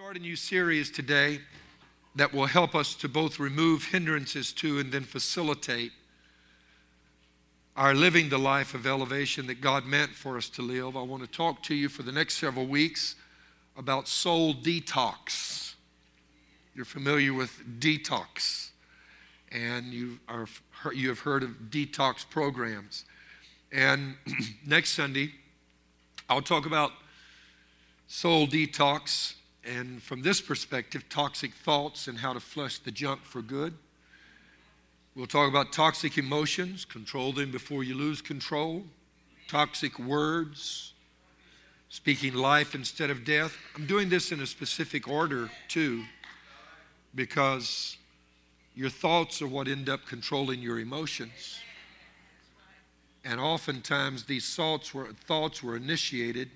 Start a new series today that will help us to both remove hindrances to and then facilitate our living the life of elevation that God meant for us to live. I want to talk to you for the next several weeks about soul detox. You're familiar with detox, and you have heard of detox programs. And next Sunday, I'll talk about soul detox, and from this perspective, toxic thoughts and how to flush the junk for good. We'll talk about toxic emotions, control them before you lose control, toxic words, speaking life instead of death. I'm doing this in a specific order, too, because your thoughts are what end up controlling your emotions. And oftentimes, these thoughts were initiated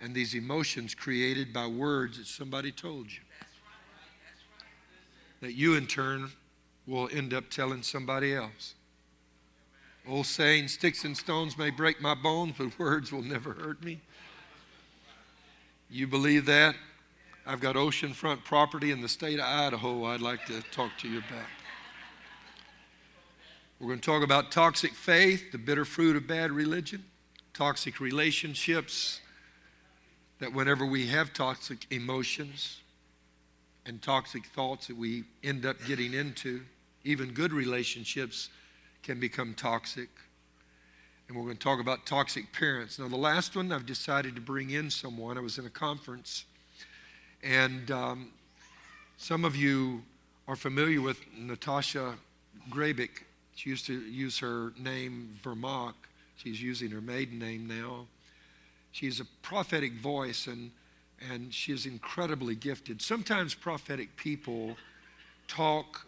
and these emotions created by words that somebody told you. That you, in turn, will end up telling somebody else. Old saying, sticks and stones may break my bones, but words will never hurt me. You believe that? I've got oceanfront property in the state of Idaho I'd like to talk to you about. We're going to talk about toxic faith, the bitter fruit of bad religion, toxic relationships, that whenever we have toxic emotions and toxic thoughts that we end up getting into, even good relationships can become toxic. And we're going to talk about toxic parents. Now, the last one, I've decided to bring in someone. I was in a conference, and some of you are familiar with Natasha Graybick. She used to use her name, Vermach. She's using her maiden name now. She's a prophetic voice, and she is incredibly gifted. Sometimes prophetic people talk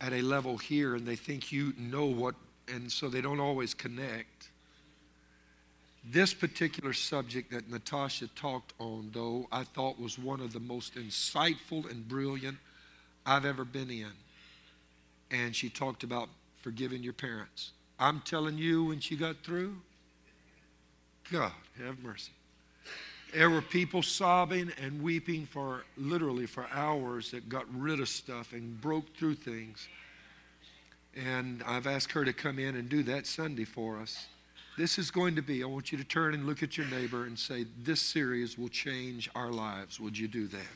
at a level here, and they think you know what, and so they don't always connect. This particular subject that Natasha talked on, though, I thought was one of the most insightful and brilliant I've ever been in. And she talked about forgiving your parents. I'm telling you, when she got through, God, have mercy. There were people sobbing and weeping for hours that got rid of stuff and broke through things. And I've asked her to come in and do that Sunday for us. This is going to be, I want you to turn and look at your neighbor and say, this series will change our lives. Would you do that?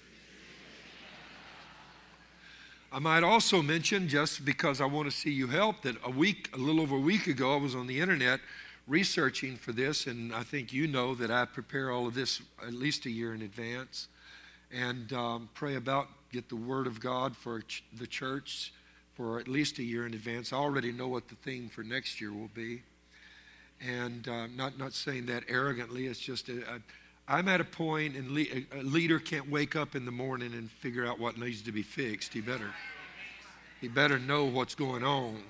I might also mention, just because I want to see you help, that a little over a week ago, I was on the internet researching for this, and I think you know that I prepare all of this at least a year in advance, and get the Word of God for the church for at least a year in advance. I already know what the theme for next year will be, and not saying that arrogantly. It's just I'm at a point, and a leader can't wake up in the morning and figure out what needs to be fixed. He better know what's going on,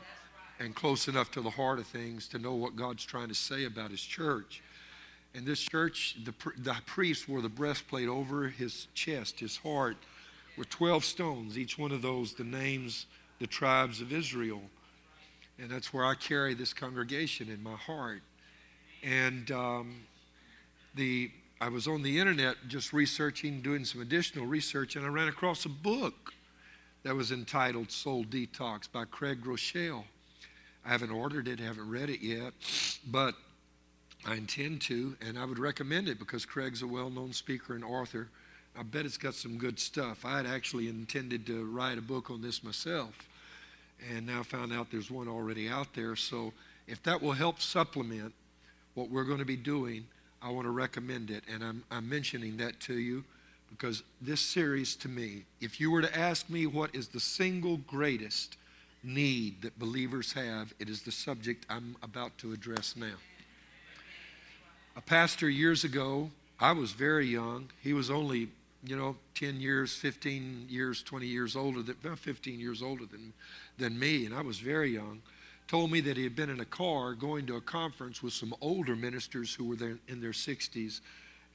and close enough to the heart of things to know what God's trying to say about his church. And this church, the priest wore the breastplate over his chest, his heart, with 12 stones, each one of those, the names, the tribes of Israel. And that's where I carry this congregation in my heart. And I was on the internet just researching, doing some additional research, and I ran across a book that was entitled Soul Detox by Craig Groeschel. I haven't ordered it, haven't read it yet, but I intend to, and I would recommend it because Craig's a well-known speaker and author. I bet it's got some good stuff. I had actually intended to write a book on this myself, and now found out there's one already out there. So if that will help supplement what we're going to be doing, I want to recommend it, and I'm mentioning that to you because this series, to me, if you were to ask me what is the single greatest need that believers have, it is the subject I'm about to address now. A pastor years ago, I was very young. He was only, about 15 years older than me, and I was very young, told me that he had been in a car going to a conference with some older ministers who were there in their 60s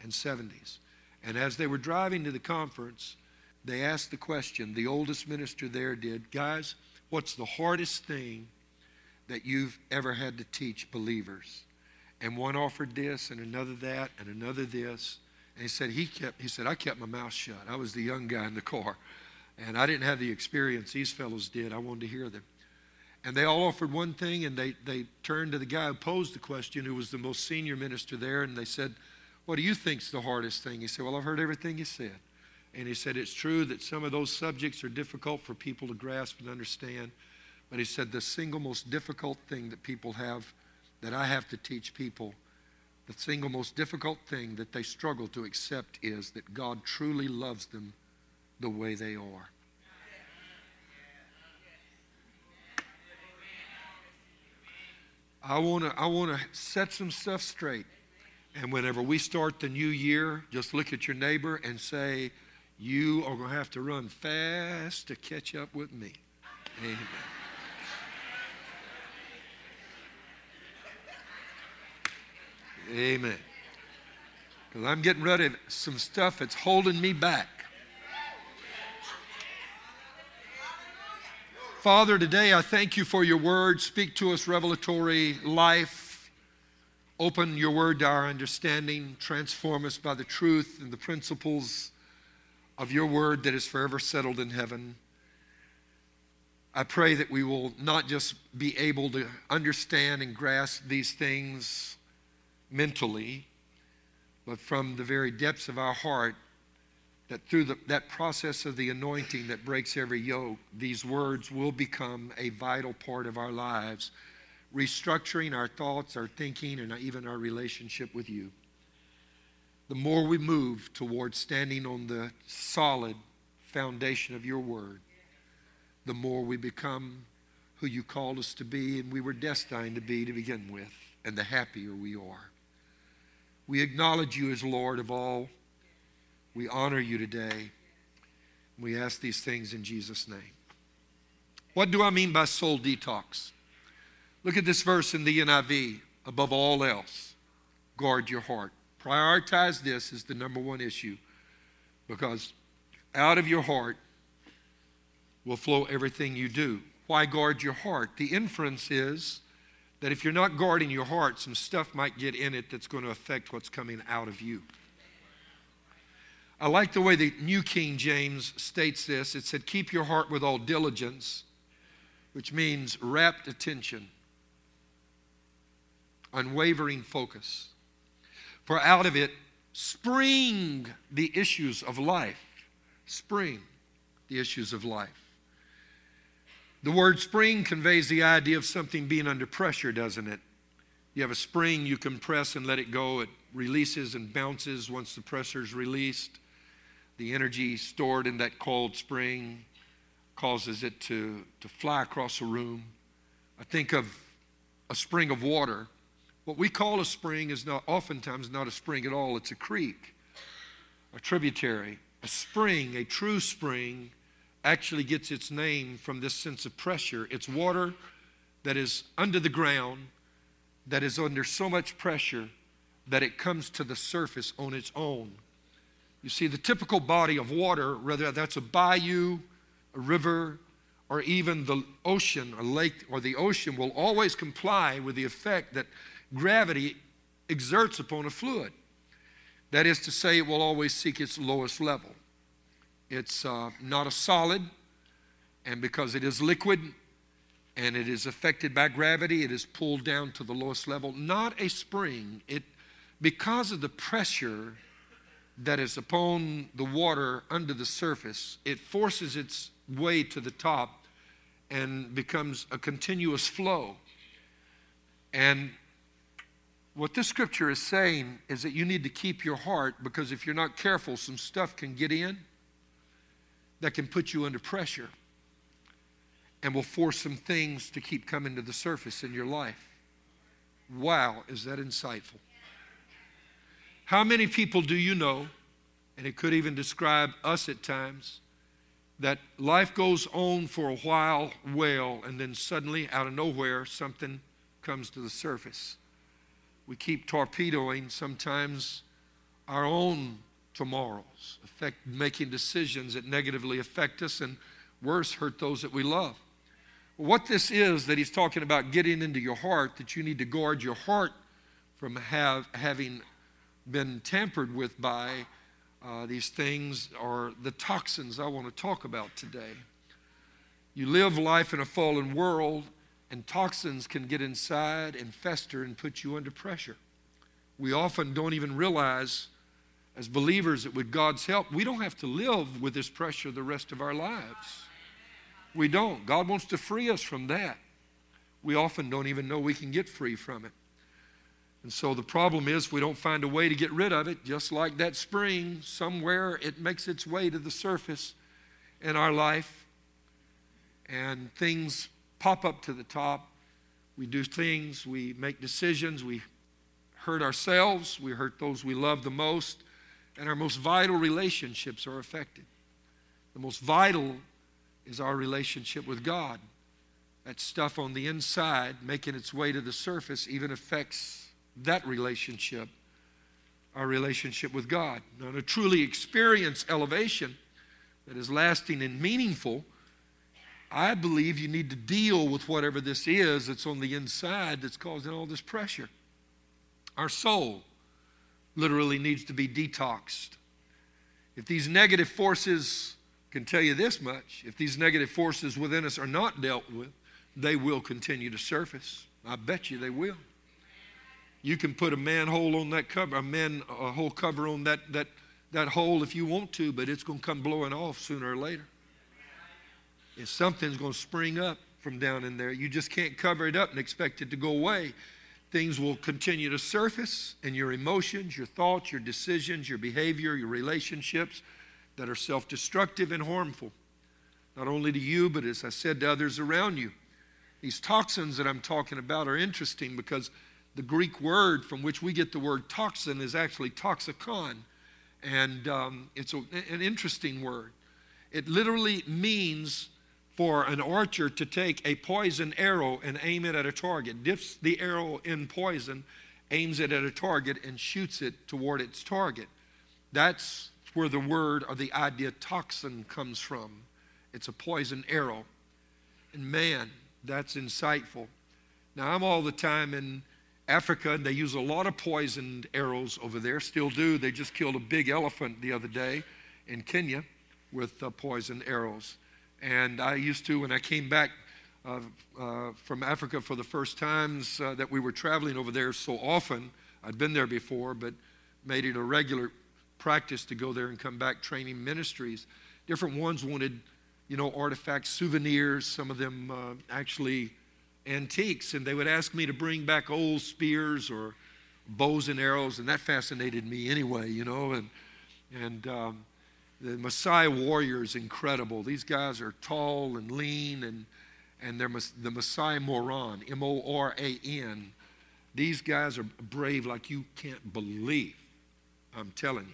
and 70s. And as they were driving to the conference, they asked the question, the oldest minister there did, guys, what's the hardest thing that you've ever had to teach believers? And one offered this and another that and another this. And he said, I kept my mouth shut. I was the young guy in the car, and I didn't have the experience these fellows did. I wanted to hear them. And they all offered one thing, and they turned to the guy who posed the question, who was the most senior minister there, and they said, what do you think's the hardest thing? He said, well, I've heard everything you said. And he said, it's true that some of those subjects are difficult for people to grasp and understand. But he said, the single most difficult thing that people have, that I have to teach people, the single most difficult thing that they struggle to accept is that God truly loves them the way they are. I want to set some stuff straight. And whenever we start the new year, just look at your neighbor and say, you are going to have to run fast to catch up with me. Amen. Amen. Because I'm getting rid of some stuff that's holding me back. Father, today I thank you for your word. Speak to us revelatory life. Open your word to our understanding. Transform us by the truth and the principles of your word that is forever settled in heaven. I pray that we will not just be able to understand and grasp these things mentally, but from the very depths of our heart, that through that process of the anointing that breaks every yoke, these words will become a vital part of our lives, restructuring our thoughts, our thinking, and even our relationship with you. The more we move towards standing on the solid foundation of your word, the more we become who you called us to be and we were destined to be to begin with, and the happier we are. We acknowledge you as Lord of all. We honor you today. We ask these things in Jesus' name. What do I mean by soul detox? Look at this verse in the NIV. Above all else, guard your heart. Prioritize this as the number one issue, because out of your heart will flow everything you do. Why guard your heart? The inference is that if you're not guarding your heart, some stuff might get in it that's going to affect what's coming out of you. I like the way the New King James states this. It said, keep your heart with all diligence, which means rapt attention, unwavering focus. For out of it spring the issues of life. Spring the issues of life. The word spring conveys the idea of something being under pressure, doesn't it? You have a spring, you compress and let it go. It releases and bounces once the pressure is released. The energy stored in that coiled spring causes it to fly across a room. I think of a spring of water. What we call a spring is oftentimes not a spring at all. It's a creek, a tributary. A spring, a true spring, actually gets its name from this sense of pressure. It's water that is under the ground, that is under so much pressure that it comes to the surface on its own. You see, the typical body of water, whether that's a bayou, a river, or even the ocean, a lake, or the ocean, will always comply with the effect that gravity exerts upon a fluid. That is to say, it will always seek its lowest level. It's not a solid, and because it is liquid and it is affected by gravity, it is pulled down to the lowest level. Not a spring. It, because of the pressure that is upon the water under the surface, it forces its way to the top and becomes a continuous flow. And what this scripture is saying is that you need to keep your heart, because if you're not careful, some stuff can get in that can put you under pressure and will force some things to keep coming to the surface in your life. Wow, is that insightful? How many people do you know, and it could even describe us at times, that life goes on for a while well, and then suddenly out of nowhere something comes to the surface? We keep torpedoing sometimes our own tomorrows, making decisions that negatively affect us and worse, hurt those that we love. What this is that he's talking about, getting into your heart, that you need to guard your heart from having been tampered with by these things or the toxins I want to talk about today. You live life in a fallen world, and toxins can get inside and fester and put you under pressure. We often don't even realize, as believers, that with God's help, we don't have to live with this pressure the rest of our lives. We don't. God wants to free us from that. We often don't even know we can get free from it. And so the problem is we don't find a way to get rid of it. Just like that spring, somewhere it makes its way to the surface in our life, and things pop up to the top. We do things, we make decisions, we hurt ourselves, we hurt those we love the most, and our most vital relationships are affected. The most vital is our relationship with God. That stuff on the inside making its way to the surface even affects that relationship, our relationship with God. Now, to truly experience elevation that is lasting and meaningful, I believe you need to deal with whatever this is that's on the inside that's causing all this pressure. Our soul literally needs to be detoxed. If these negative forces, can tell you this much, if these negative forces within us are not dealt with, they will continue to surface. I bet you they will. You can put a manhole on that cover, a whole cover on that hole if you want to, but it's going to come blowing off sooner or later. And something's going to spring up from down in there. You just can't cover it up and expect it to go away. Things will continue to surface, and your emotions, your thoughts, your decisions, your behavior, your relationships that are self-destructive and harmful, not only to you, but as I said, to others around you. These toxins that I'm talking about are interesting because the Greek word from which we get the word toxin is actually toxikon, and it's an interesting word. It literally means for an archer to take a poison arrow and aim it at a target, dips the arrow in poison, aims it at a target, and shoots it toward its target. That's where the word or the idea toxin comes from. It's a poison arrow. And man, that's insightful. Now, I'm all the time in Africa, and they use a lot of poisoned arrows over there, still do. They just killed a big elephant the other day in Kenya with poison arrows. And I used to, when I came back from Africa for the first times that we were traveling over there so often, I'd been there before, but made it a regular practice to go there and come back training ministries. Different ones wanted, artifacts, souvenirs, some of them actually antiques, and they would ask me to bring back old spears or bows and arrows, and that fascinated me anyway, and the Maasai warrior is incredible. These guys are tall and lean, and they're the Maasai Moran, M-O-R-A-N. These guys are brave like you can't believe, I'm telling you.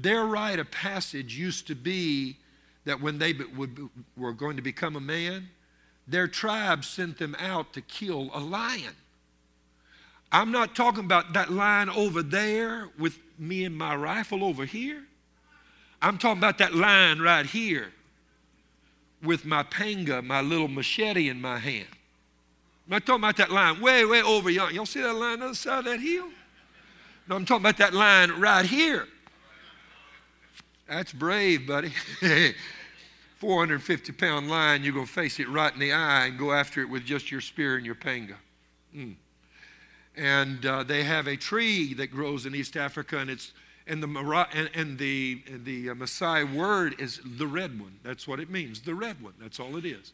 Their rite of passage used to be that when they were going to become a man, their tribe sent them out to kill a lion. I'm not talking about that lion over there with me and my rifle over here. I'm talking about that lion right here with my panga, my little machete in my hand. I'm not talking about that lion way over yonder. Y'all see that lion on the other side of that hill? No, I'm talking about that lion right here. That's brave, buddy. 450-pound lion, you're going to face it right in the eye and go after it with just your spear and your panga. And they have a tree that grows in East Africa, and the Maasai word is the red one. That's what it means, the red one. That's all it is.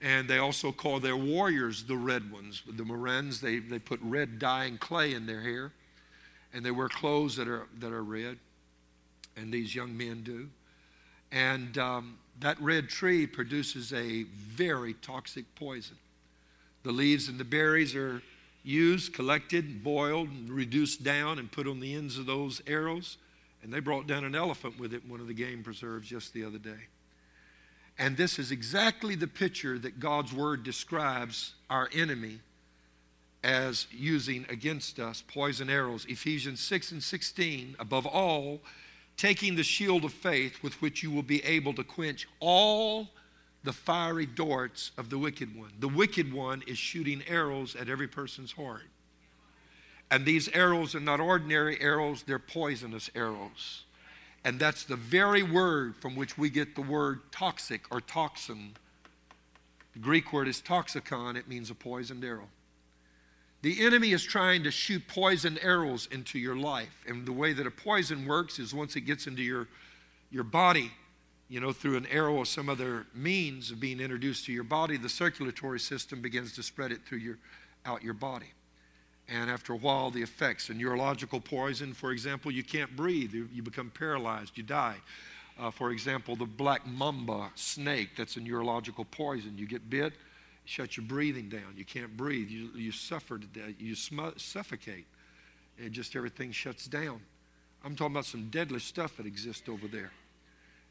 And they also call their warriors the red ones. The Morans, they put red dye and clay in their hair. And they wear clothes that are red, and these young men do. And that red tree produces a very toxic poison. The leaves and the berries are used, collected, boiled, and reduced down and put on the ends of those arrows. And they brought down an elephant with it in one of the game preserves just the other day. And this is exactly the picture that God's word describes our enemy as using against us, poison arrows. Ephesians 6:16, above all, taking the shield of faith with which you will be able to quench all the fiery darts of the wicked one. The wicked one is shooting arrows at every person's heart. And these arrows are not ordinary arrows, they're poisonous arrows. And that's the very word from which we get the word toxic or toxin. The Greek word is toxicon. It means a poisoned arrow. The enemy is trying to shoot poison arrows into your life. And the way that a poison works is once it gets into your body, you know, through an arrow or some other means of being introduced to your body, the circulatory system begins to spread it through out your body. And after a while, the effects. A neurological poison, for example, you can't breathe. You become paralyzed. You die. For example, the black mamba snake, that's a neurological poison. You get bit, shut your breathing down. You can't breathe. You suffer to death. You suffocate. And just everything shuts down. I'm talking about some deadly stuff that exists over there.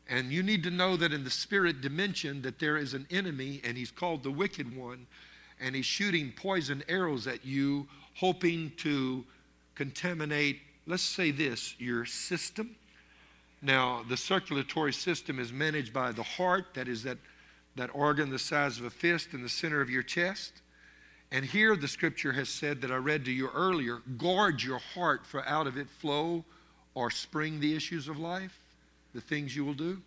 And you need to know that in the spirit dimension that there is an enemy, and he's called the wicked one, and he's shooting poison arrows at you, hoping to contaminate, let's say this, your system. Now, the circulatory system is managed by the heart, that is that organ the size of a fist in the center of your chest. And here the scripture has said that I read to you earlier, guard your heart, for out of it flow or spring the issues of life, the things you will do.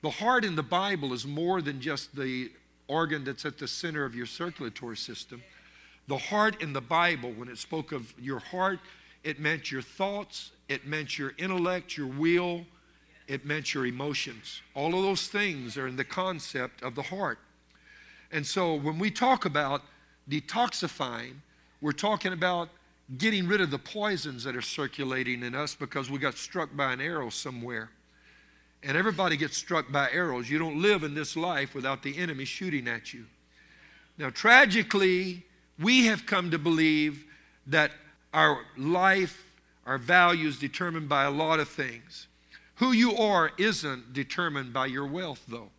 The heart in the Bible is more than just the organ that's at the center of your circulatory system. The heart in the Bible, when it spoke of your heart, it meant your thoughts, it meant your intellect, your will, it meant your emotions. All of those things are in the concept of the heart. And so when we talk about detoxifying, we're talking about getting rid of the poisons that are circulating in us because we got struck by an arrow somewhere. And everybody gets struck by arrows. You don't live in this life without the enemy shooting at you. Now, tragically, we have come to believe that our life, our value is determined by a lot of things. Who you are isn't determined by your wealth, though.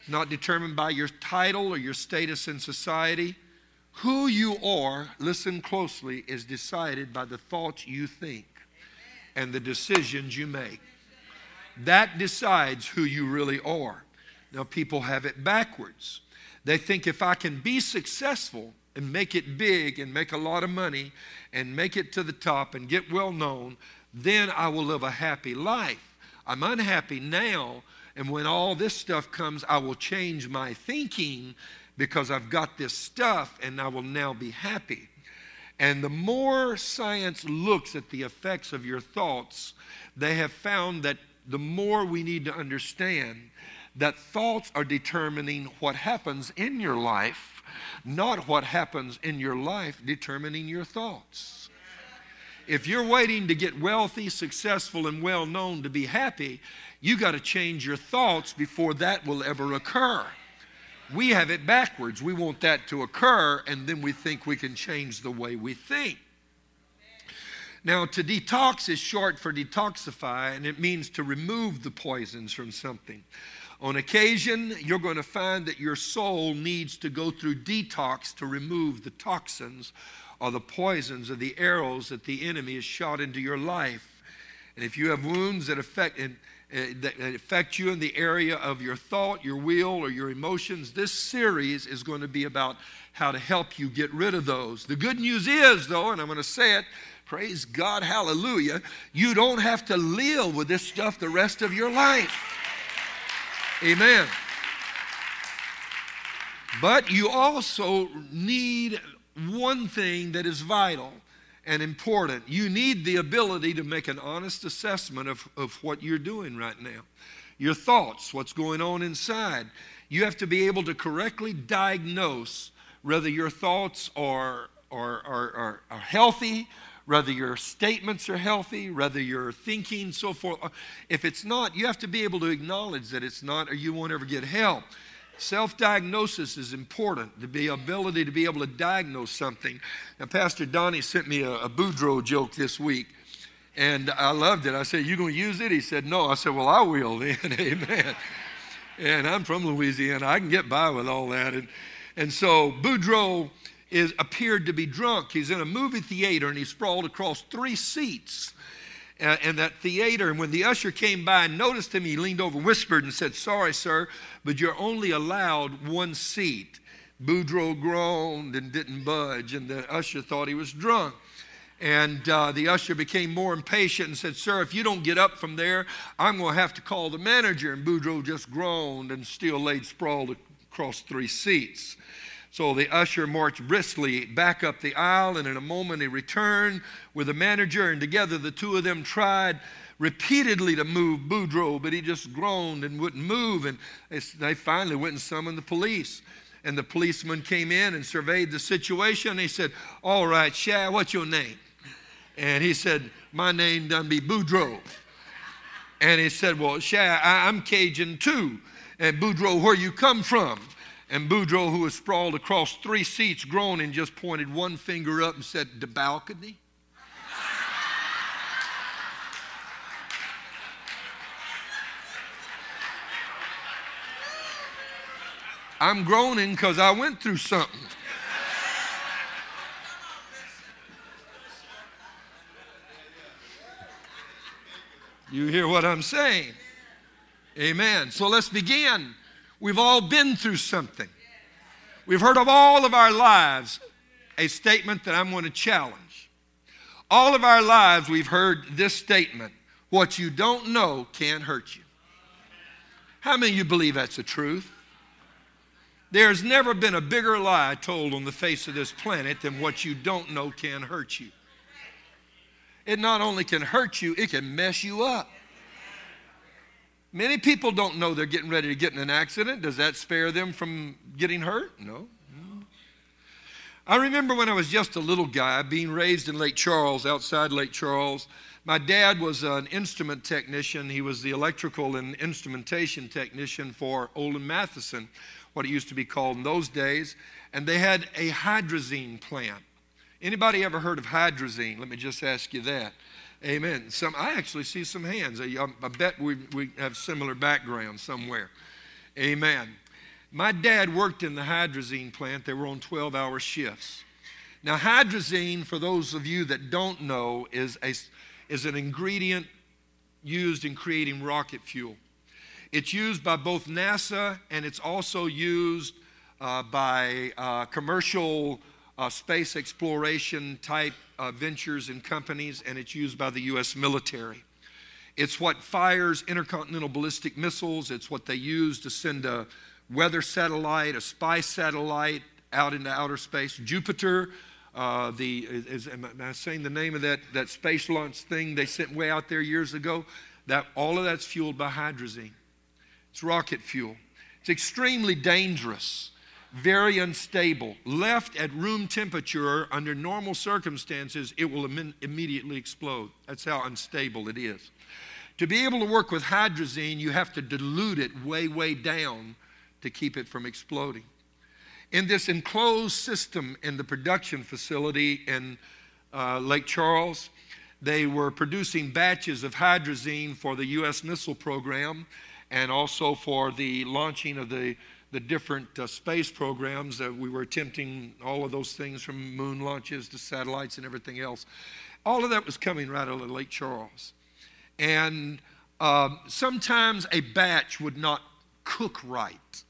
It's not determined by your title or your status in society. Who you are, listen closely, is decided by the thoughts you think and the decisions you make. That decides who you really are. Now, people have it backwards. They think if I can be successful and make it big and make a lot of money and make it to the top and get well known, then I will live a happy life. I'm unhappy now, and when all this stuff comes, I will change my thinking because I've got this stuff and I will now be happy. And the more science looks at the effects of your thoughts, they have found that the more we need to understand that thoughts are determining what happens in your life, not what happens in your life determining your thoughts. If you're waiting to get wealthy, successful, and well-known to be happy, you got to change your thoughts before that will ever occur. We have it backwards. We want that to occur, and then we think we can change the way we think. Now, to detox is short for detoxify, and it means to remove the poisons from something. On occasion, you're going to find that your soul needs to go through detox to remove the toxins or the poisons or the arrows that the enemy has shot into your life. And if you have wounds that affect you in the area of your thought, your will, or your emotions, this series is going to be about how to help you get rid of those. The good news is, though, and I'm going to say it, praise God, hallelujah, you don't have to live with this stuff the rest of your life. Amen. But you also need one thing that is vital and important. You need the ability to make an honest assessment of what you're doing right now. Your thoughts, what's going on inside. You have to be able to correctly diagnose whether your thoughts are healthy, whether your statements are healthy, whether your thinking, so forth. If it's not, you have to be able to acknowledge that it's not, or you won't ever get help. Self-diagnosis is important, the ability to be able to diagnose something. Now, Pastor Donnie sent me a Boudreaux joke this week, and I loved it. I said, "You going to use it?" He said, "No." I said, "Well, I will then." Amen. And I'm from Louisiana. I can get by with all that. And so Boudreaux appeared to be drunk. He's in a movie theater, and he sprawled across 3 seats in that theater. And when the usher came by and noticed him, he leaned over, whispered, and said, "Sorry, sir, but you're only allowed 1 seat." Boudreaux groaned and didn't budge, and the usher thought he was drunk. And the usher became more impatient and said, "Sir, if you don't get up from there, I'm going to have to call the manager." And Boudreaux just groaned and still laid sprawled across three seats. So the usher marched briskly back up the aisle, and in a moment he returned with the manager, and together the two of them tried repeatedly to move Boudreaux, but he just groaned and wouldn't move, and they finally went and summoned the police. And the policeman came in and surveyed the situation. He said, "All right, Shai, what's your name?" And he said, "My name done be Boudreaux." And he said, "Well, Shai, I'm Cajun too." And Boudreaux, "Where you come from?" And Boudreaux, who was sprawled across three seats, groaned and just pointed one finger up and said, "The balcony." I'm groaning because I went through something. You hear what I'm saying? Amen. So let's begin. We've all been through something. We've heard of all of our lives a statement that I'm going to challenge. All of our lives we've heard this statement: what you don't know can't hurt you. How many of you believe that's the truth? There's never been a bigger lie told on the face of this planet than what you don't know can hurt you. It not only can hurt you, it can mess you up. Many people don't know they're getting ready to get in an accident. Does that spare them from getting hurt? No. I remember when I was just a little guy, being raised in Lake Charles, outside Lake Charles. My dad was an instrument technician. He was the electrical and instrumentation technician for Olin Matheson, what it used to be called in those days, and they had a hydrazine plant. Anybody ever heard of hydrazine? Let me just ask you that. Amen. I actually see some hands. I bet we have similar backgrounds somewhere. Amen. My dad worked in the hydrazine plant. They were on 12-hour shifts. Now, hydrazine, for those of you that don't know, is an ingredient used in creating rocket fuel. It's used by both NASA, and it's also used by commercial space exploration type ventures and companies, and it's used by the U.S. military. It's what fires intercontinental ballistic missiles. It's what they use to send a weather satellite, a spy satellite out into outer space. Jupiter, am I saying the name of that space launch thing they sent way out there years ago? All of that's fueled by hydrazine. It's rocket fuel. It's extremely dangerous, very unstable. Left at room temperature under normal circumstances, it will immediately explode. That's how unstable it is. To be able to work with hydrazine, you have to dilute it way, way down to keep it from exploding. In this enclosed system in the production facility in Lake Charles, they were producing batches of hydrazine for the U.S. missile program, and also for the launching of the different space programs that we were attempting, all of those things from moon launches to satellites and everything else. All of that was coming right out of Lake Charles. And sometimes a batch would not cook right.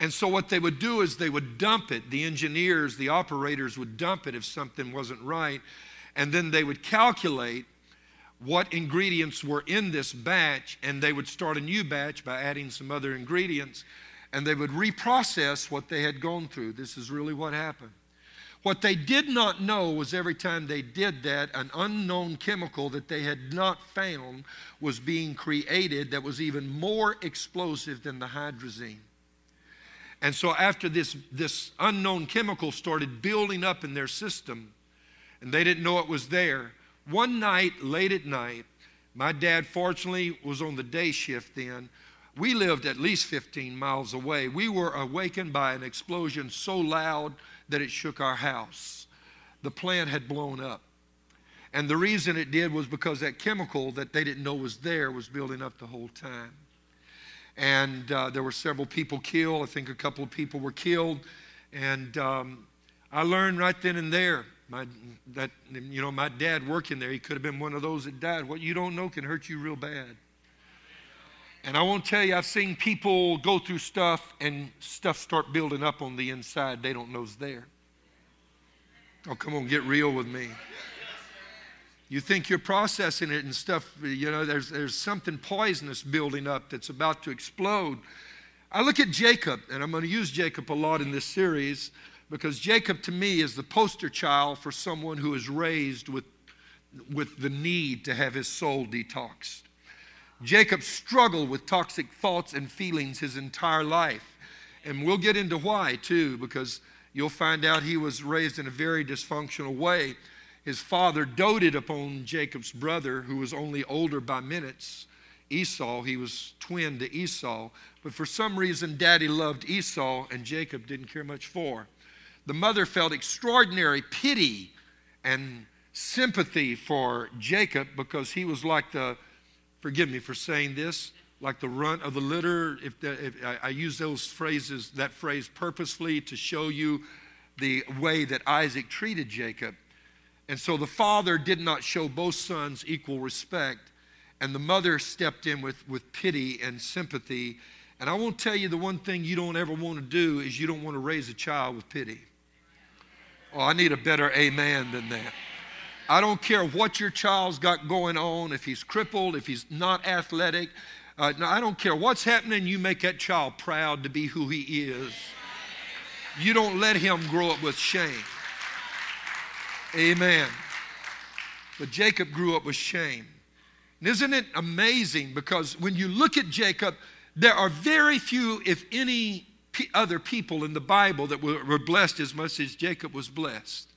And so what they would do is they would dump it. The engineers, the operators would dump it if something wasn't right. And then they would calculate what ingredients were in this batch, and they would start a new batch by adding some other ingredients, and they would reprocess what they had gone through. This is really what happened. What they did not know was every time they did that, an unknown chemical that they had not found was being created that was even more explosive than the hydrazine. And so after this unknown chemical started building up in their system, and they didn't know it was there, one night, late at night, my dad fortunately was on the day shift then. We lived at least 15 miles away. We were awakened by an explosion so loud that it shook our house. The plant had blown up. And the reason it did was because that chemical that they didn't know was there was building up the whole time. And there were several people killed. I think a couple of people were killed. And I learned right then and there, my dad working there, he could have been one of those that died. What you don't know can hurt you real bad. And I won't tell you, I've seen people go through stuff and stuff start building up on the inside they don't know's there. Oh, come on, get real with me. You think you're processing it and stuff, you know, there's something poisonous building up that's about to explode. I look at Jacob, and I'm going to use Jacob a lot in this series, because Jacob to me is the poster child for someone who is raised with the need to have his soul detoxed. Jacob struggled with toxic thoughts and feelings his entire life. And we'll get into why too, because you'll find out he was raised in a very dysfunctional way. His father doted upon Jacob's brother, who was only older by minutes, Esau. He was twin to Esau. But for some reason, Daddy loved Esau and Jacob didn't care much for. The mother felt extraordinary pity and sympathy for Jacob because he was like the, forgive me for saying this, like the runt of the litter. If I use those phrases, that phrase purposefully to show you the way that Isaac treated Jacob. And so the father did not show both sons equal respect, and the mother stepped in with pity and sympathy. And I won't tell you, the one thing you don't ever want to do is you don't want to raise a child with pity. Oh, I need a better amen than that. I don't care what your child's got going on, if he's crippled, if he's not athletic. No, I don't care what's happening. You make that child proud to be who he is. You don't let him grow up with shame. Amen. But Jacob grew up with shame. And isn't it amazing? Because when you look at Jacob, there are very few, if any, other people in the Bible that were blessed as much as Jacob was blessed.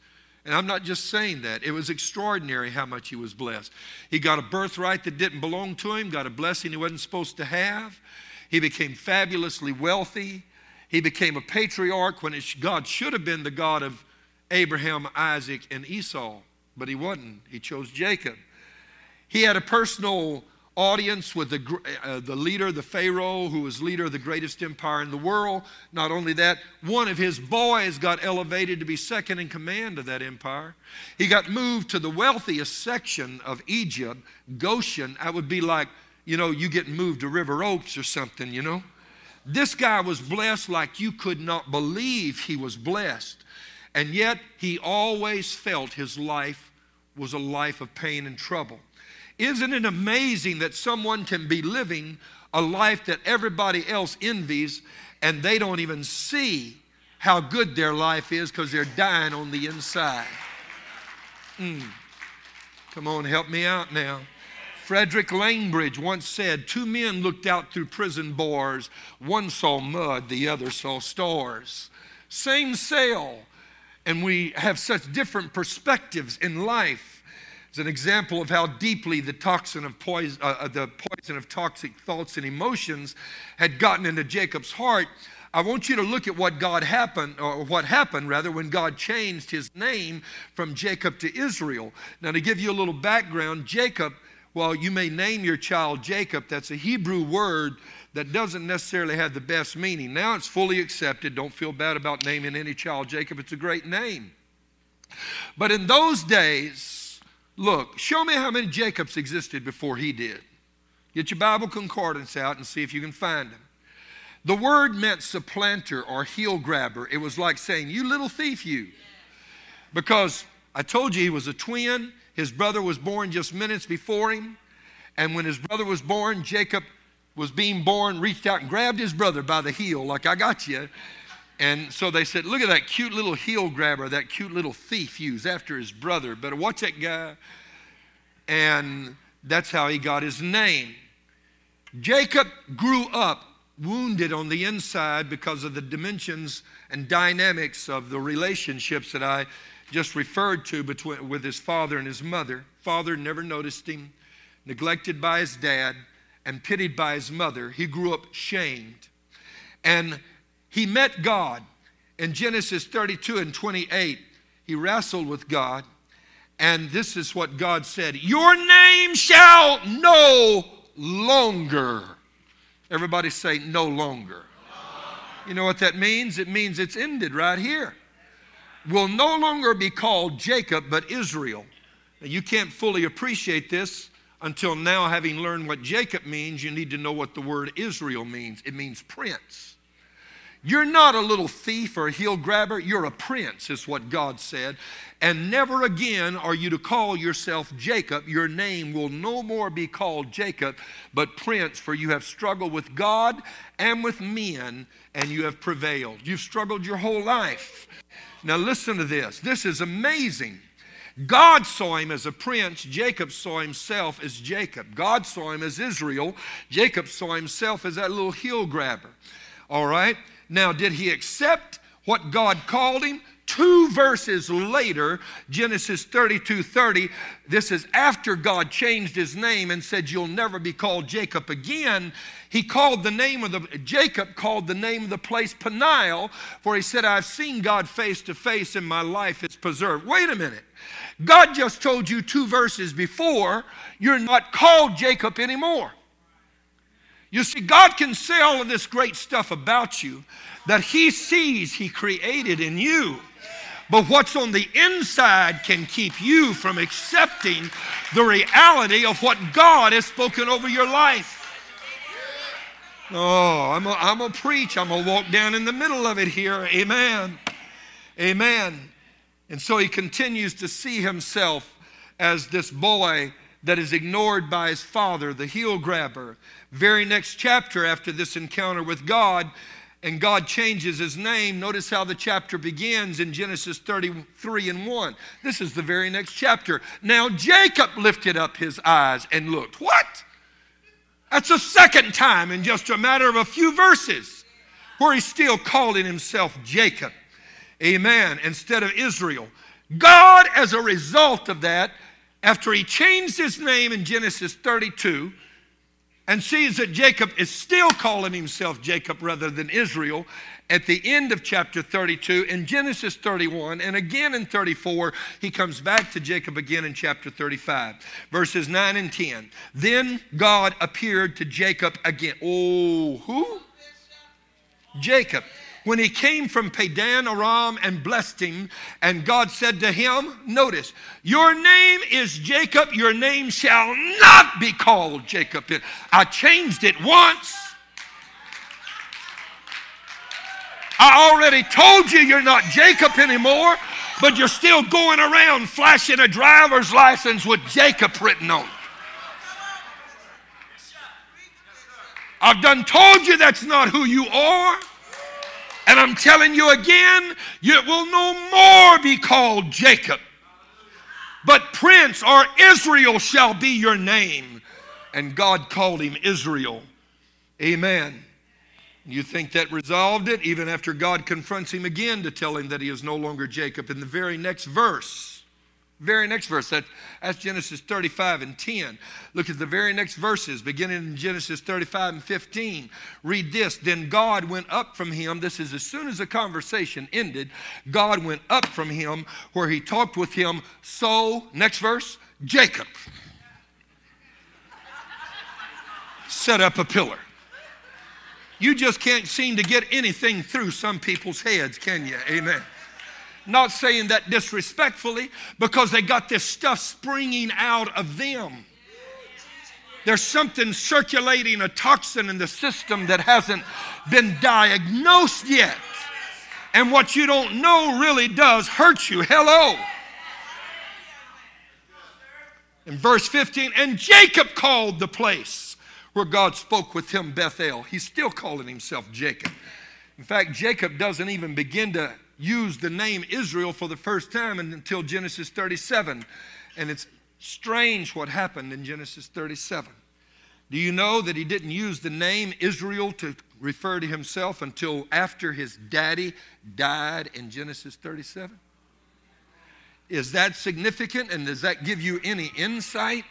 And I'm not just saying that. It was extraordinary how much he was blessed. He got a birthright that didn't belong to him, got a blessing he wasn't supposed to have. He became fabulously wealthy. He became a patriarch when God should have been the God of Abraham, Isaac, and Esau, but he wasn't. He chose Jacob. He had a personal audience with the leader, the Pharaoh, who was leader of the greatest empire in the world. Not only that, one of his boys got elevated to be second in command of that empire. He got moved to the wealthiest section of Egypt, Goshen. That would be like, you know, you get moved to River Oaks or something, you know. This guy was blessed like you could not believe he was blessed. And yet, he always felt his life was a life of pain and trouble. Isn't it amazing that someone can be living a life that everybody else envies, and they don't even see how good their life is because they're dying on the inside? Come on, help me out now. Frederick Langbridge once said, "Two men looked out through prison bars. One saw mud, the other saw stars." Same cell. And we have such different perspectives in life. It's an example of how deeply the poison of toxic thoughts and emotions had gotten into Jacob's heart. I want you to look at what happened when God changed his name from Jacob to Israel. Now, to give you a little background, Jacob, while you may name your child Jacob, that's a Hebrew word that doesn't necessarily have the best meaning. Now it's fully accepted. Don't feel bad about naming any child Jacob. It's a great name. But in those days, look, show me how many Jacobs existed before he did. Get your Bible concordance out and see if you can find them. The word meant supplanter or heel grabber. It was like saying, "You little thief, you." Because I told you he was a twin. His brother was born just minutes before him. And when his brother was born, Jacob was being born, reached out and grabbed his brother by the heel, like, "I got you." And so they said, "Look at that cute little heel grabber, that cute little thief. He was after his brother. Better watch that guy." And that's how he got his name. Jacob grew up wounded on the inside because of the dimensions and dynamics of the relationships that I just referred to with his father and his mother. Father never noticed him, neglected by his dad, and pitied by his mother. He grew up shamed. And he met God in Genesis 32 and 28. He wrestled with God. And this is what God said: "Your name shall no longer." Everybody say, "No longer." You know what that means? It means it's ended right here. Will no longer be called Jacob, but Israel. Now, you can't fully appreciate this until now, having learned what Jacob means. You need to know what the word Israel means. It means prince. You're not a little thief or a heel grabber. You're a prince, is what God said. And never again are you to call yourself Jacob. Your name will no more be called Jacob, but Prince, for you have struggled with God and with men, and you have prevailed. You've struggled your whole life. Now listen to this. This is amazing. God saw him as a prince. Jacob saw himself as Jacob. God saw him as Israel. Jacob saw himself as that little heel grabber. All right? Now, did he accept what God called him? 2 verses later, Genesis 32:30, this is after God changed his name and said, you'll never be called Jacob again. He called the name of the place Peniel, for he said, I've seen God face to face and my life is preserved. Wait a minute. God just told you 2 verses before, you're not called Jacob anymore. You see, God can say all of this great stuff about you that he sees he created in you. But what's on the inside can keep you from accepting the reality of what God has spoken over your life. Oh, I'm going to preach. I'm going to walk down in the middle of it here. Amen. Amen. And so he continues to see himself as this boy that is ignored by his father, the heel grabber. Very next chapter after this encounter with God, and God changes his name. Notice how the chapter begins in Genesis 33:1. This is the very next chapter. Now Jacob lifted up his eyes and looked. What? That's the second time in just a matter of a few verses where he's still calling himself Jacob. Amen. Instead of Israel. God, as a result of that, after he changed his name in Genesis 32 and sees that Jacob is still calling himself Jacob rather than Israel, at the end of chapter 32, in Genesis 31, and again in 34, he comes back to Jacob again in chapter 35, verses 9 and 10. Then God appeared to Jacob again. Oh, who? Jacob. When he came from Padan Aram and blessed him, and God said to him, notice, your name is Jacob, your name shall not be called Jacob. I changed it once. I already told you you're not Jacob anymore, but you're still going around flashing a driver's license with Jacob written on it. I've done told you that's not who you are. And I'm telling you again, you will no more be called Jacob, but Prince or Israel shall be your name. And God called him Israel. Amen. You think that resolved it? Even after God confronts him again to tell him that he is no longer Jacob. In the very next verse, that's Genesis 35 and 10. Look at the very next verses, beginning in Genesis 35 and 15. Read this. Then God went up from him. This is as soon as the conversation ended. God went up from him where he talked with him. So, next verse, Jacob set up a pillar. You just can't seem to get anything through some people's heads, can you? Amen. Not saying that disrespectfully, because they got this stuff springing out of them. There's something circulating, a toxin in the system that hasn't been diagnosed yet. And what you don't know really does hurt you. Hello. In verse 15, and Jacob called the place where God spoke with him Bethel. He's still calling himself Jacob. In fact, Jacob doesn't even begin to used the name Israel for the first time until Genesis 37. And it's strange what happened in Genesis 37. Do you know that he didn't use the name Israel to refer to himself until after his daddy died in Genesis 37? Is that significant? And does that give you any insight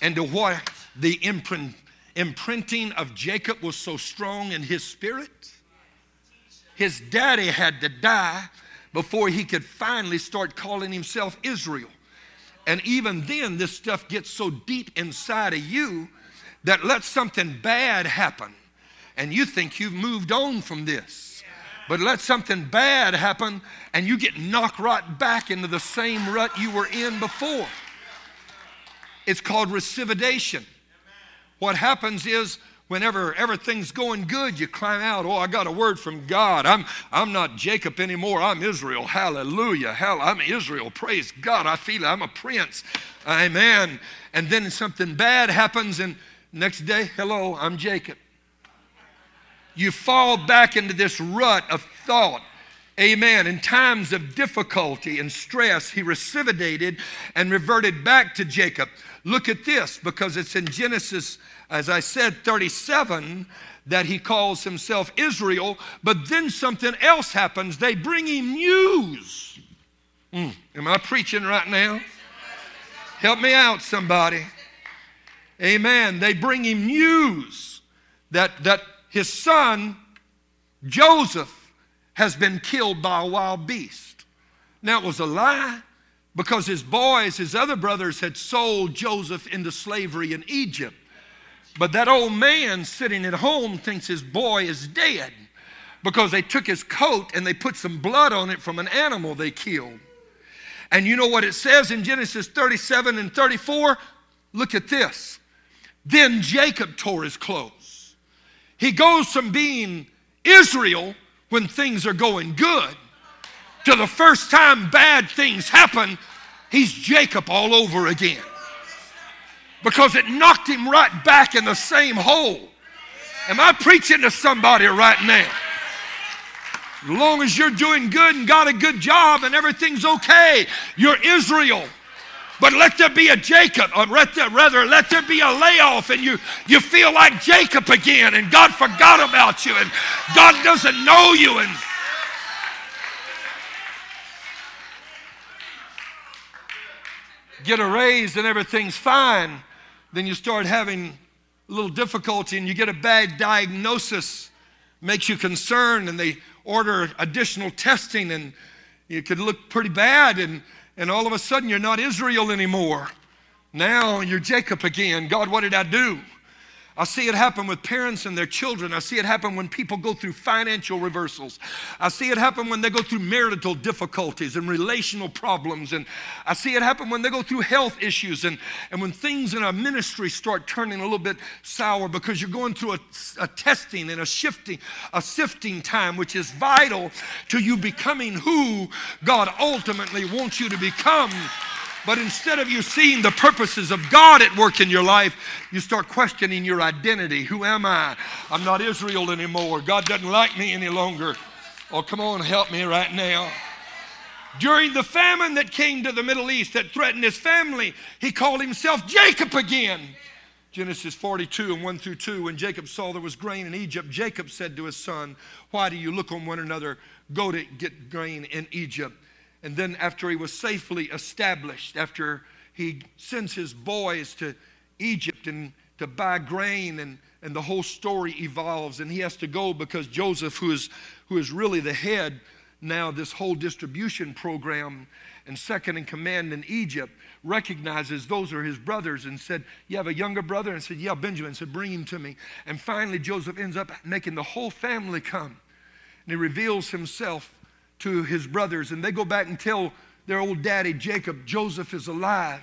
into why the imprinting of Jacob was so strong in his spirit? His daddy had to die before he could finally start calling himself Israel. And even then, this stuff gets so deep inside of you that let something bad happen. And you think you've moved on from this. But let something bad happen and you get knocked right back into the same rut you were in before. It's called recidivation. What happens is Whenever everything's going good, you cry out, oh, I got a word from God. I'm not Jacob anymore. I'm Israel. Hallelujah. I'm Israel. Praise God. I feel I'm a prince. Amen. And then something bad happens, and next day, hello, I'm Jacob. You fall back into this rut of thought. Amen. In times of difficulty and stress, he recidivated and reverted back to Jacob. Look at this, because it's in Genesis, as I said, 37, that he calls himself Israel, but then something else happens. They bring him news. Am I preaching right now? Help me out, somebody. Amen. They bring him news that his son, Joseph, has been killed by a wild beast. Now, it was a lie because his other brothers, had sold Joseph into slavery in Egypt. But that old man sitting at home thinks his boy is dead because they took his coat and they put some blood on it from an animal they killed. And you know what it says in Genesis 37 and 34? Look at this. Then Jacob tore his clothes. He goes from being Israel, when things are going good, to the first time bad things happen, he's Jacob all over again. Because it knocked him right back in the same hole. Am I preaching to somebody right now? As long as you're doing good and got a good job and everything's okay, you're Israel. But let there be a Jacob, or let there be a layoff, and you feel like Jacob again, and God forgot about you, and God doesn't know you. And get a raise and everything's fine. Then you start having a little difficulty, and you get a bad diagnosis, makes you concerned, and they order additional testing, and you could look pretty bad, and all of a sudden, you're not Israel anymore. Now you're Jacob again. God, what did I do? I see it happen with parents and their children. I see it happen when people go through financial reversals. I see it happen when they go through marital difficulties and relational problems. And I see it happen when they go through health issues and when things in our ministry start turning a little bit sour because you're going through a testing and a sifting time, which is vital to you becoming who God ultimately wants you to become. But instead of you seeing the purposes of God at work in your life, you start questioning your identity. Who am I? I'm not Israel anymore. God doesn't like me any longer. Oh, come on, help me right now. During the famine that came to the Middle East that threatened his family, he called himself Jacob again. Genesis 42 and 1 through 2, when Jacob saw there was grain in Egypt, Jacob said to his son, "Why do you look on one another? Go to get grain in Egypt." And then after he was safely established, after he sends his boys to Egypt and to buy grain, and the whole story evolves, and he has to go because Joseph, who is really the head now, this whole distribution program and second in command in Egypt, recognizes those are his brothers and said, "You have a younger brother?" And said, "Yeah, Benjamin." Said, "Bring him to me." And finally Joseph ends up making the whole family come, and he reveals himself to his brothers, and they go back and tell their old daddy Jacob, "Joseph is alive."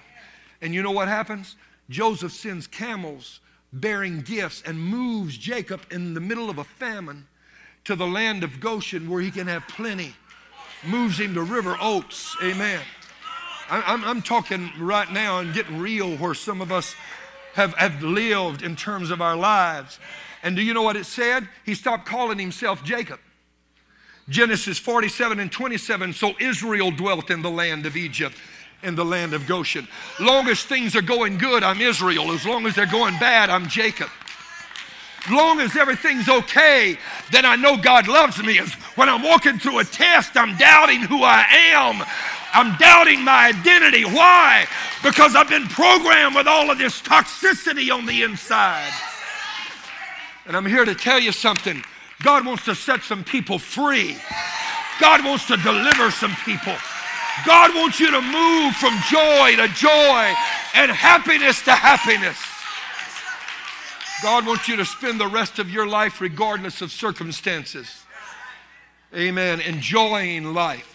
And you know what happens? Joseph sends camels bearing gifts and moves Jacob in the middle of a famine to the land of Goshen where he can have plenty. Moves him to river oaks. Amen. I'm talking right now and getting real where some of us have lived in terms of our lives. And do you know what it said? He stopped calling himself Jacob. Genesis 47 and 27, so Israel dwelt in the land of Egypt, in the land of Goshen. Long as things are going good, I'm Israel. As long as they're going bad, I'm Jacob. Long as everything's okay, then I know God loves me. When I'm walking through a test, I'm doubting who I am. I'm doubting my identity. Why? Because I've been programmed with all of this toxicity on the inside. And I'm here to tell you something. God wants to set some people free. God wants to deliver some people. God wants you to move from joy to joy and happiness to happiness. God wants you to spend the rest of your life regardless of circumstances. Amen. Enjoying life.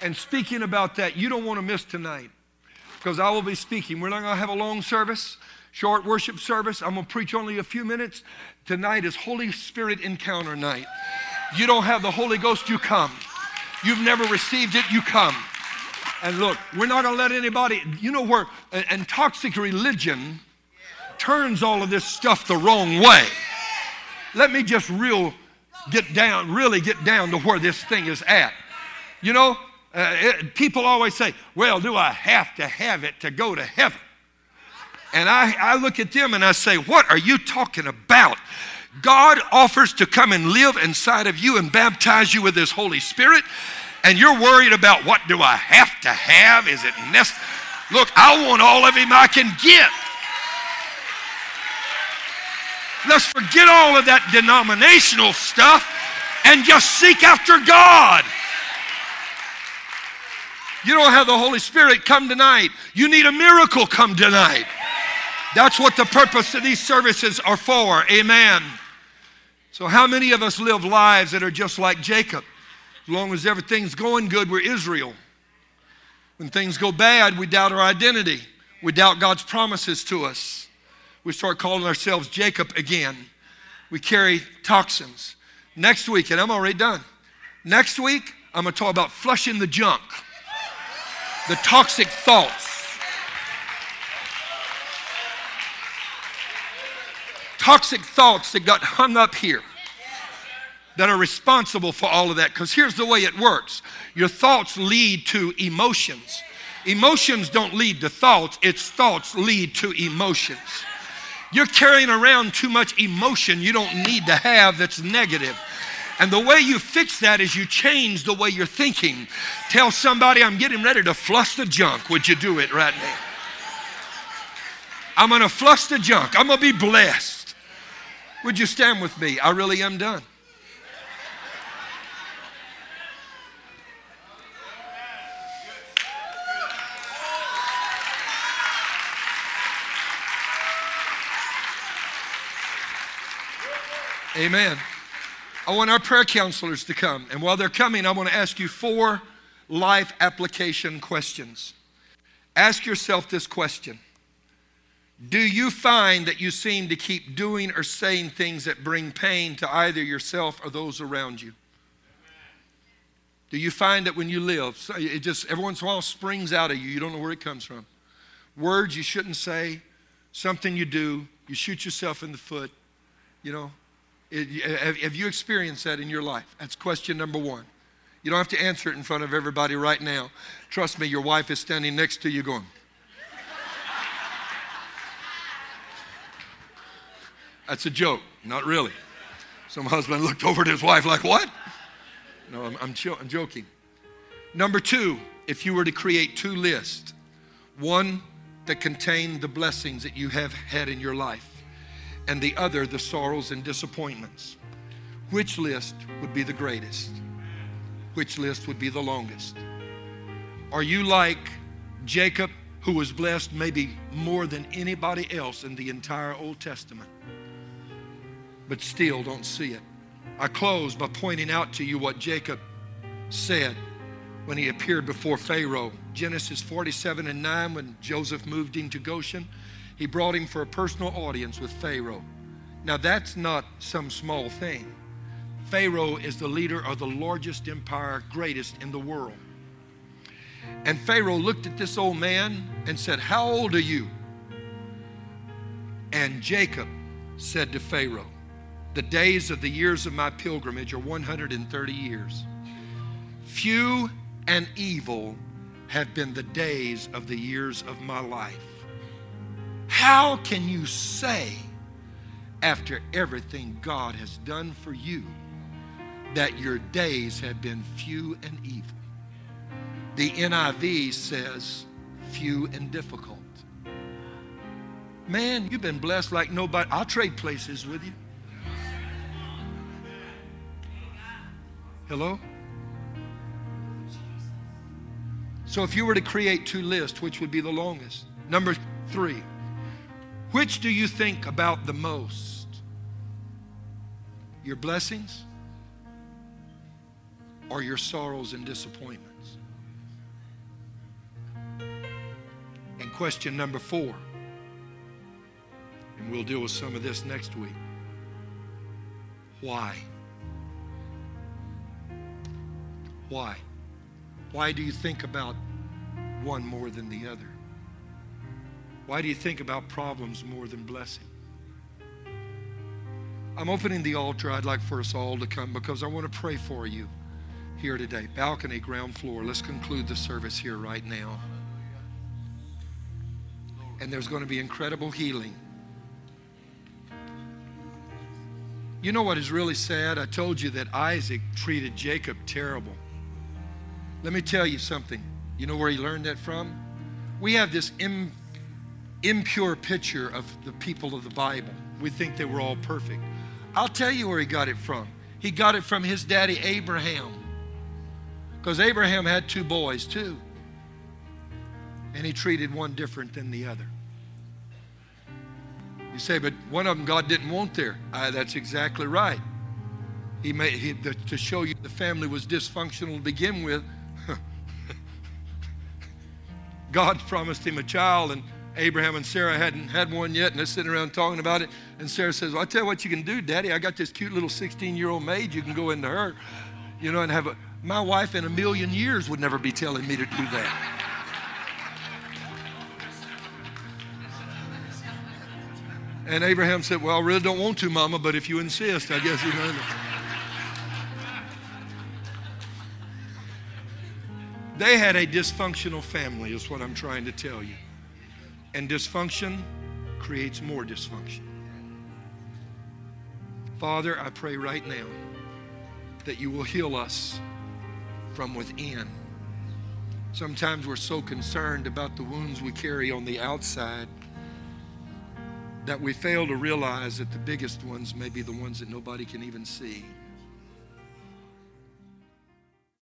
And speaking about that, you don't want to miss tonight because I will be speaking. We're not going to have a long service. Short worship service. I'm going to preach only a few minutes. Tonight is Holy Spirit encounter night. You don't have the Holy Ghost, you come. You've never received it, you come. And look, we're not going to let anybody, you know where, and toxic religion turns all of this stuff the wrong way. Let me just really get down to where this thing is at. You know, people always say, well, do I have to have it to go to heaven? And I look at them and I say, what are you talking about? God offers to come and live inside of you and baptize you with His Holy Spirit. And you're worried about, what do I have to have? Is it necessary? Look, I want all of Him I can get. Let's forget all of that denominational stuff and just seek after God. You don't have the Holy Spirit, come tonight. You need a miracle, come tonight. That's what the purpose of these services are for. Amen. So how many of us live lives that are just like Jacob? As long as everything's going good, we're Israel. When things go bad, we doubt our identity. We doubt God's promises to us. We start calling ourselves Jacob again. We carry toxins. Next week, and I'm already done. Next week, I'm going to talk about flushing the junk, the toxic thoughts. Toxic thoughts that got hung up here, that are responsible for all of that. Because here's the way it works. Your thoughts lead to emotions. Emotions don't lead to thoughts. It's thoughts lead to emotions. You're carrying around too much emotion you don't need to have that's negative. And the way you fix that is you change the way you're thinking. Tell somebody, I'm getting ready to flush the junk. Would you do it right now? I'm going to flush the junk. I'm going to be blessed. Would you stand with me? I really am done. Amen. I want our prayer counselors to come. And while they're coming, I want to ask you 4 life application questions. Ask yourself this question. Do you find that you seem to keep doing or saying things that bring pain to either yourself or those around you? Do you find that when you live, it just every once in a while springs out of you. You don't know where it comes from. Words you shouldn't say, something you do, you shoot yourself in the foot, you know. Have you experienced that in your life? That's question number 1. You don't have to answer it in front of everybody right now. Trust me, your wife is standing next to you going. That's a joke. Not really. Some husband looked over at his wife like, what? No, I'm joking. Number 2, if you were to create 2 lists, one that contained the blessings that you have had in your life, and the other, the sorrows and disappointments. Which list would be the greatest? Which list would be the longest? Are you like Jacob, who was blessed maybe more than anybody else in the entire Old Testament, but still don't see it? I close by pointing out to you what Jacob said when he appeared before Pharaoh. Genesis 47:9, when Joseph moved him to Goshen, he brought him for a personal audience with Pharaoh. Now that's not some small thing. Pharaoh is the leader of the largest empire, greatest in the world. And Pharaoh looked at this old man and said, how old are you? And Jacob said to Pharaoh, the days of the years of my pilgrimage are 130 years. Few and evil have been the days of the years of my life. How can you say, after everything God has done for you, that your days have been few and evil? The NIV says few and difficult. Man, you've been blessed like nobody. I'll trade places with you. Hello? So if you were to create 2 lists, which would be the longest? Number 3. Which do you think about the most? Your blessings or your sorrows and disappointments? And question number 4, And we'll deal with some of this next week. Why? Why? Why do you think about one more than the other? Why do you think about problems more than blessing? I'm opening the altar. I'd like for us all to come because I want to pray for you here today. Balcony, ground floor. Let's conclude the service here right now. And there's going to be incredible healing. You know what is really sad? I told you that Isaac treated Jacob terrible. Let me tell you something. You know where he learned that from? We have this impure picture of the people of the Bible. We think they were all perfect. I'll tell you where he got it from. He got it from his daddy Abraham. Because Abraham had two boys too. And he treated one different than the other. You say, but one of them God didn't want there. That's exactly right. To show you the family was dysfunctional to begin with, God promised him a child, and Abraham and Sarah hadn't had one yet, and they're sitting around talking about it. And Sarah says, well, I'll tell you what you can do, Daddy. I got this cute little 16-year-old maid. You can go into her, you know, and have my wife in a million years would never be telling me to do that. And Abraham said, well, I really don't want to, Mama, but if you insist, I guess you know. They had a dysfunctional family is what I'm trying to tell you. And dysfunction creates more dysfunction. Father, I pray right now that you will heal us from within. Sometimes we're so concerned about the wounds we carry on the outside that we fail to realize that the biggest ones may be the ones that nobody can even see.